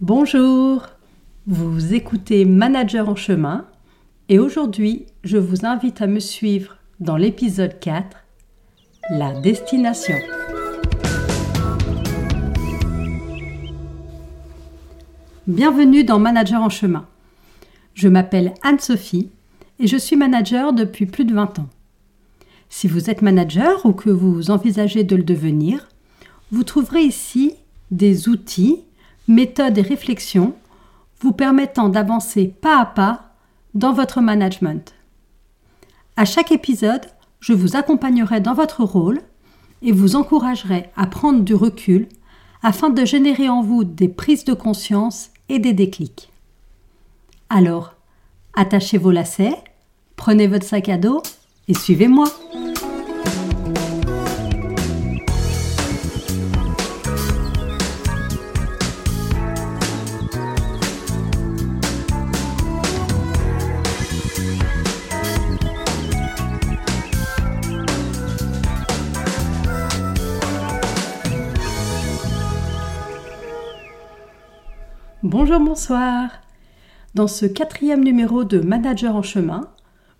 Bonjour, vous écoutez Manager en chemin et aujourd'hui je vous invite à me suivre dans l'épisode 4, la destination. Bienvenue dans Manager en chemin. Je m'appelle Anne-Sophie et je suis manager depuis plus de 20 ans. Si vous êtes manager ou que vous envisagez de le devenir, vous trouverez ici des outils, méthodes et réflexions vous permettant d'avancer pas à pas dans votre management. À chaque épisode, je vous accompagnerai dans votre rôle et vous encouragerai à prendre du recul afin de générer en vous des prises de conscience et des déclics. Alors, attachez vos lacets, prenez votre sac à dos et suivez-moi. Bonjour, bonsoir. Dans ce 4e numéro de Manager en chemin,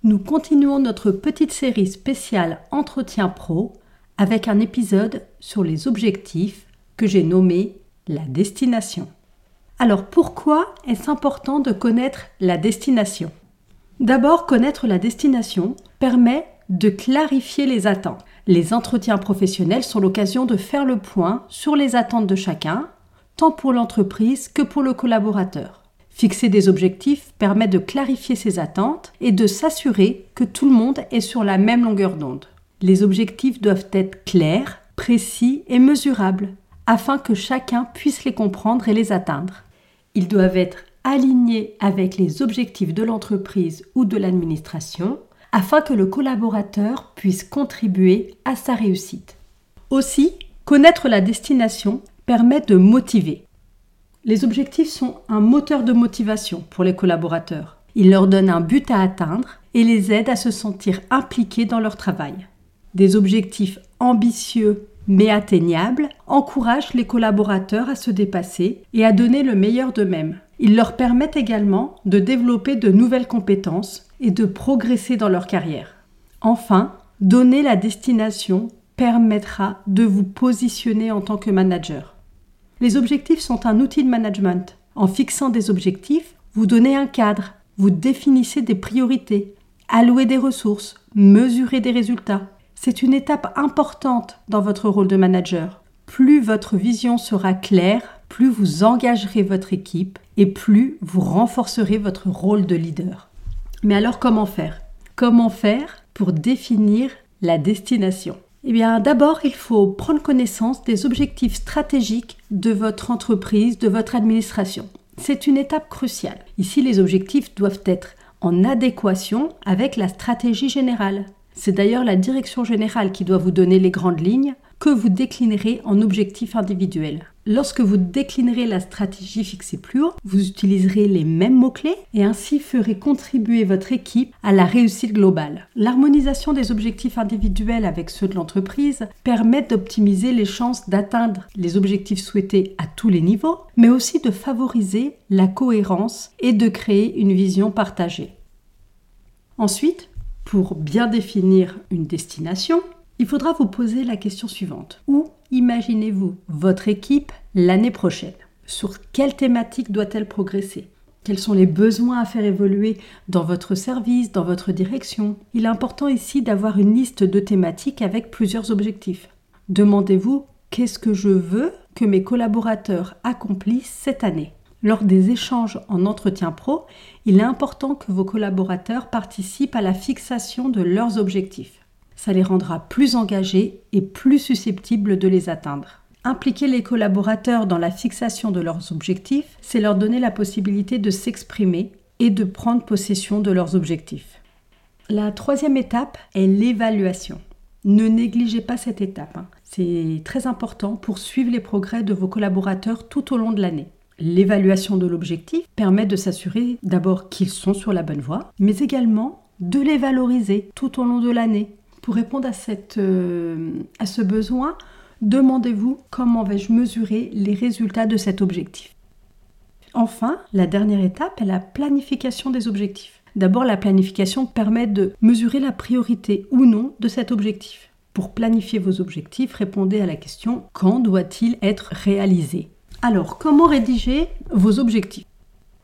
nous continuons notre petite série spéciale Entretien Pro avec un épisode sur les objectifs que j'ai nommé la destination. Alors pourquoi est-ce important de connaître la destination ? D'abord, connaître la destination permet de clarifier les attentes. Les entretiens professionnels sont l'occasion de faire le point sur les attentes de chacun, tant pour l'entreprise que pour le collaborateur. Fixer des objectifs permet de clarifier ses attentes et de s'assurer que tout le monde est sur la même longueur d'onde. Les objectifs doivent être clairs, précis et mesurables, afin que chacun puisse les comprendre et les atteindre. Ils doivent être alignés avec les objectifs de l'entreprise ou de l'administration, afin que le collaborateur puisse contribuer à sa réussite. Aussi, connaître la destination permet de motiver. Les objectifs sont un moteur de motivation pour les collaborateurs. Ils leur donnent un but à atteindre et les aident à se sentir impliqués dans leur travail. Des objectifs ambitieux mais atteignables encouragent les collaborateurs à se dépasser et à donner le meilleur d'eux-mêmes. Ils leur permettent également de développer de nouvelles compétences et de progresser dans leur carrière. Enfin, donner la destination permettra de vous positionner en tant que manager. Les objectifs sont un outil de management. En fixant des objectifs, vous donnez un cadre, vous définissez des priorités, allouez des ressources, mesurez des résultats. C'est une étape importante dans votre rôle de manager. Plus votre vision sera claire, plus vous engagerez votre équipe et plus vous renforcerez votre rôle de leader. Mais alors comment faire pour définir la destination ? Eh bien, d'abord, il faut prendre connaissance des objectifs stratégiques de votre entreprise, de votre administration. C'est une étape cruciale. Ici, les objectifs doivent être en adéquation avec la stratégie générale. C'est d'ailleurs la direction générale qui doit vous donner les grandes lignes que vous déclinerez en objectifs individuels. Lorsque vous déclinerez la stratégie fixée plus haut, vous utiliserez les mêmes mots-clés et ainsi ferez contribuer votre équipe à la réussite globale. L'harmonisation des objectifs individuels avec ceux de l'entreprise permet d'optimiser les chances d'atteindre les objectifs souhaités à tous les niveaux, mais aussi de favoriser la cohérence et de créer une vision partagée. Ensuite, pour bien définir une destination, il faudra vous poser la question suivante. Où imaginez-vous votre équipe l'année prochaine ? Sur quelle thématique doit-elle progresser ? Quels sont les besoins à faire évoluer dans votre service, dans votre direction ? Il est important ici d'avoir une liste de thématiques avec plusieurs objectifs. Demandez-vous, qu'est-ce que je veux que mes collaborateurs accomplissent cette année ? Lors des échanges en entretien pro, il est important que vos collaborateurs participent à la fixation de leurs objectifs. Ça les rendra plus engagés et plus susceptibles de les atteindre. Impliquer les collaborateurs dans la fixation de leurs objectifs, c'est leur donner la possibilité de s'exprimer et de prendre possession de leurs objectifs. La 3e étape est l'évaluation. Ne négligez pas cette étape. C'est très important pour suivre les progrès de vos collaborateurs tout au long de l'année. L'évaluation de l'objectif permet de s'assurer d'abord qu'ils sont sur la bonne voie, mais également de les valoriser tout au long de l'année. Pour répondre à ce besoin, demandez-vous comment vais-je mesurer les résultats de cet objectif. Enfin, la dernière étape est la planification des objectifs. D'abord, la planification permet de mesurer la priorité ou non de cet objectif. Pour planifier vos objectifs, répondez à la question « Quand doit-il être réalisé ?» Alors, comment rédiger vos objectifs ?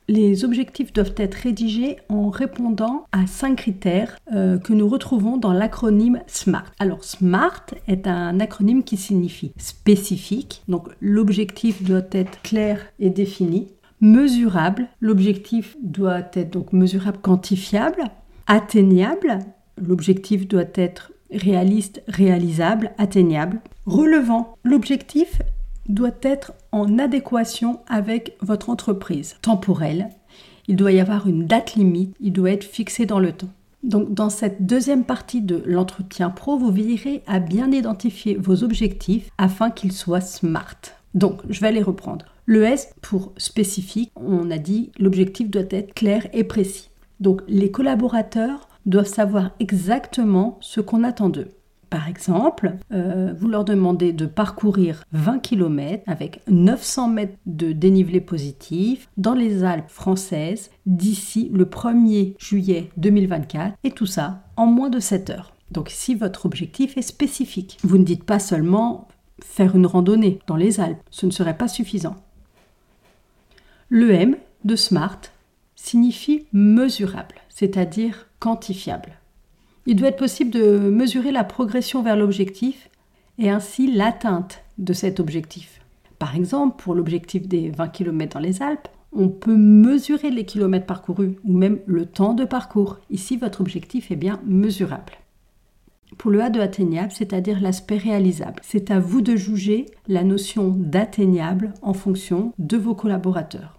Les objectifs doivent être rédigés en répondant à 5 critères que nous retrouvons dans l'acronyme SMART. Alors SMART est un acronyme qui signifie spécifique, donc l'objectif doit être clair et défini. Mesurable, l'objectif doit être donc mesurable, quantifiable. Atteignable, l'objectif doit être réaliste, réalisable, atteignable. Relevant, l'objectif doit être en adéquation avec votre entreprise. Temporelle, il doit y avoir une date limite, il doit être fixé dans le temps. Donc dans cette deuxième partie de l'entretien pro, vous veillerez à bien identifier vos objectifs afin qu'ils soient SMART. Donc je vais les reprendre. Le S pour spécifique, on a dit l'objectif doit être clair et précis. Donc les collaborateurs doivent savoir exactement ce qu'on attend d'eux. Par exemple, vous leur demandez de parcourir 20 km avec 900 mètres de dénivelé positif dans les Alpes françaises d'ici le 1er juillet 2024 et tout ça en moins de 7 heures. Donc si votre objectif est spécifique, vous ne dites pas seulement faire une randonnée dans les Alpes, ce ne serait pas suffisant. Le M de SMART signifie mesurable, c'est-à-dire quantifiable. Il doit être possible de mesurer la progression vers l'objectif et ainsi l'atteinte de cet objectif. Par exemple, pour l'objectif des 20 km dans les Alpes, on peut mesurer les kilomètres parcourus ou même le temps de parcours. Ici, votre objectif est bien mesurable. Pour le A de atteignable, c'est-à-dire l'aspect réalisable. C'est à vous de juger la notion d'atteignable en fonction de vos collaborateurs.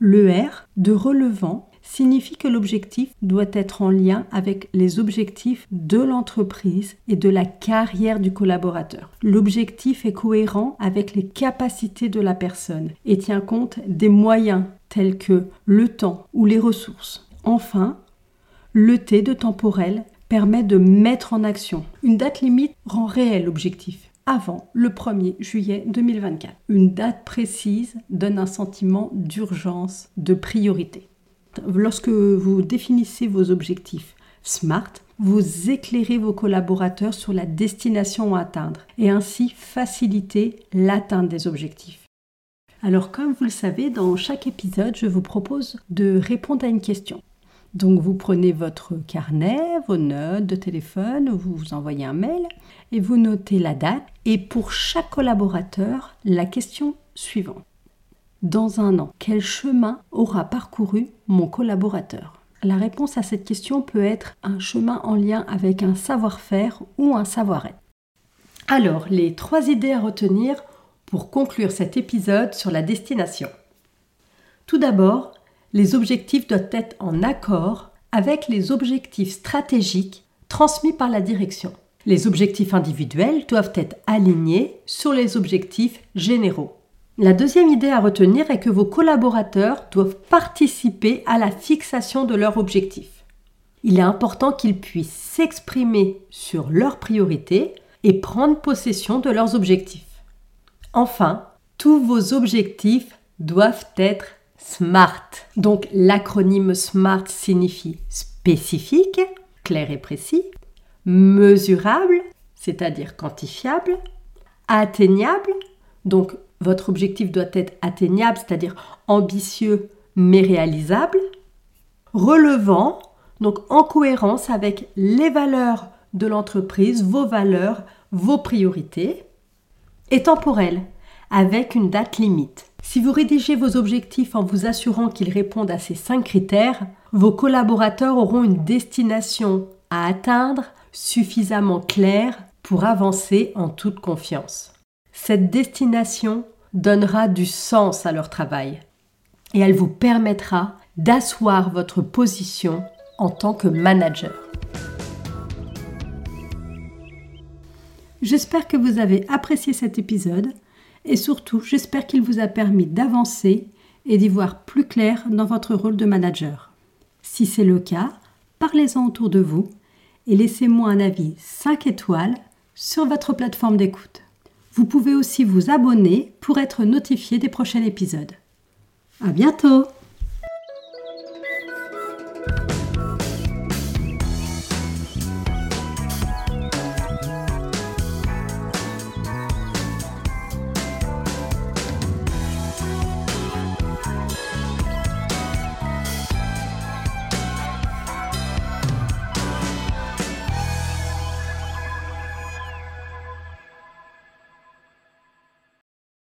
Le R de relevant signifie que l'objectif doit être en lien avec les objectifs de l'entreprise et de la carrière du collaborateur. L'objectif est cohérent avec les capacités de la personne et tient compte des moyens tels que le temps ou les ressources. Enfin, le T de temporel permet de mettre en action. Une date limite rend réel l'objectif, avant le 1er juillet 2024. Une date précise donne un sentiment d'urgence, de priorité. Lorsque vous définissez vos objectifs SMART, vous éclairez vos collaborateurs sur la destination à atteindre et ainsi facilitez l'atteinte des objectifs. Alors comme vous le savez, dans chaque épisode, je vous propose de répondre à une question. Donc vous prenez votre carnet, vos notes de téléphone, vous envoyez un mail et vous notez la date et pour chaque collaborateur, la question suivante. Dans un an, quel chemin aura parcouru mon collaborateur ? La réponse à cette question peut être un chemin en lien avec un savoir-faire ou un savoir-être. Alors, les 3 idées à retenir pour conclure cet épisode sur la destination. Tout d'abord, les objectifs doivent être en accord avec les objectifs stratégiques transmis par la direction. Les objectifs individuels doivent être alignés sur les objectifs généraux. La deuxième idée à retenir est que vos collaborateurs doivent participer à la fixation de leurs objectifs. Il est important qu'ils puissent s'exprimer sur leurs priorités et prendre possession de leurs objectifs. Enfin, tous vos objectifs doivent être SMART. Donc l'acronyme SMART signifie spécifique, clair et précis, mesurable, c'est-à-dire quantifiable, atteignable, donc votre objectif doit être atteignable, c'est-à-dire ambitieux mais réalisable. Relevant, donc en cohérence avec les valeurs de l'entreprise, vos valeurs, vos priorités. Et temporel, avec une date limite. Si vous rédigez vos objectifs en vous assurant qu'ils répondent à ces 5 critères, vos collaborateurs auront une destination à atteindre suffisamment claire pour avancer en toute confiance. Cette destination donnera du sens à leur travail et elle vous permettra d'asseoir votre position en tant que manager. J'espère que vous avez apprécié cet épisode et surtout, j'espère qu'il vous a permis d'avancer et d'y voir plus clair dans votre rôle de manager. Si c'est le cas, parlez-en autour de vous et laissez-moi un avis 5 étoiles sur votre plateforme d'écoute. Vous pouvez aussi vous abonner pour être notifié des prochains épisodes. À bientôt!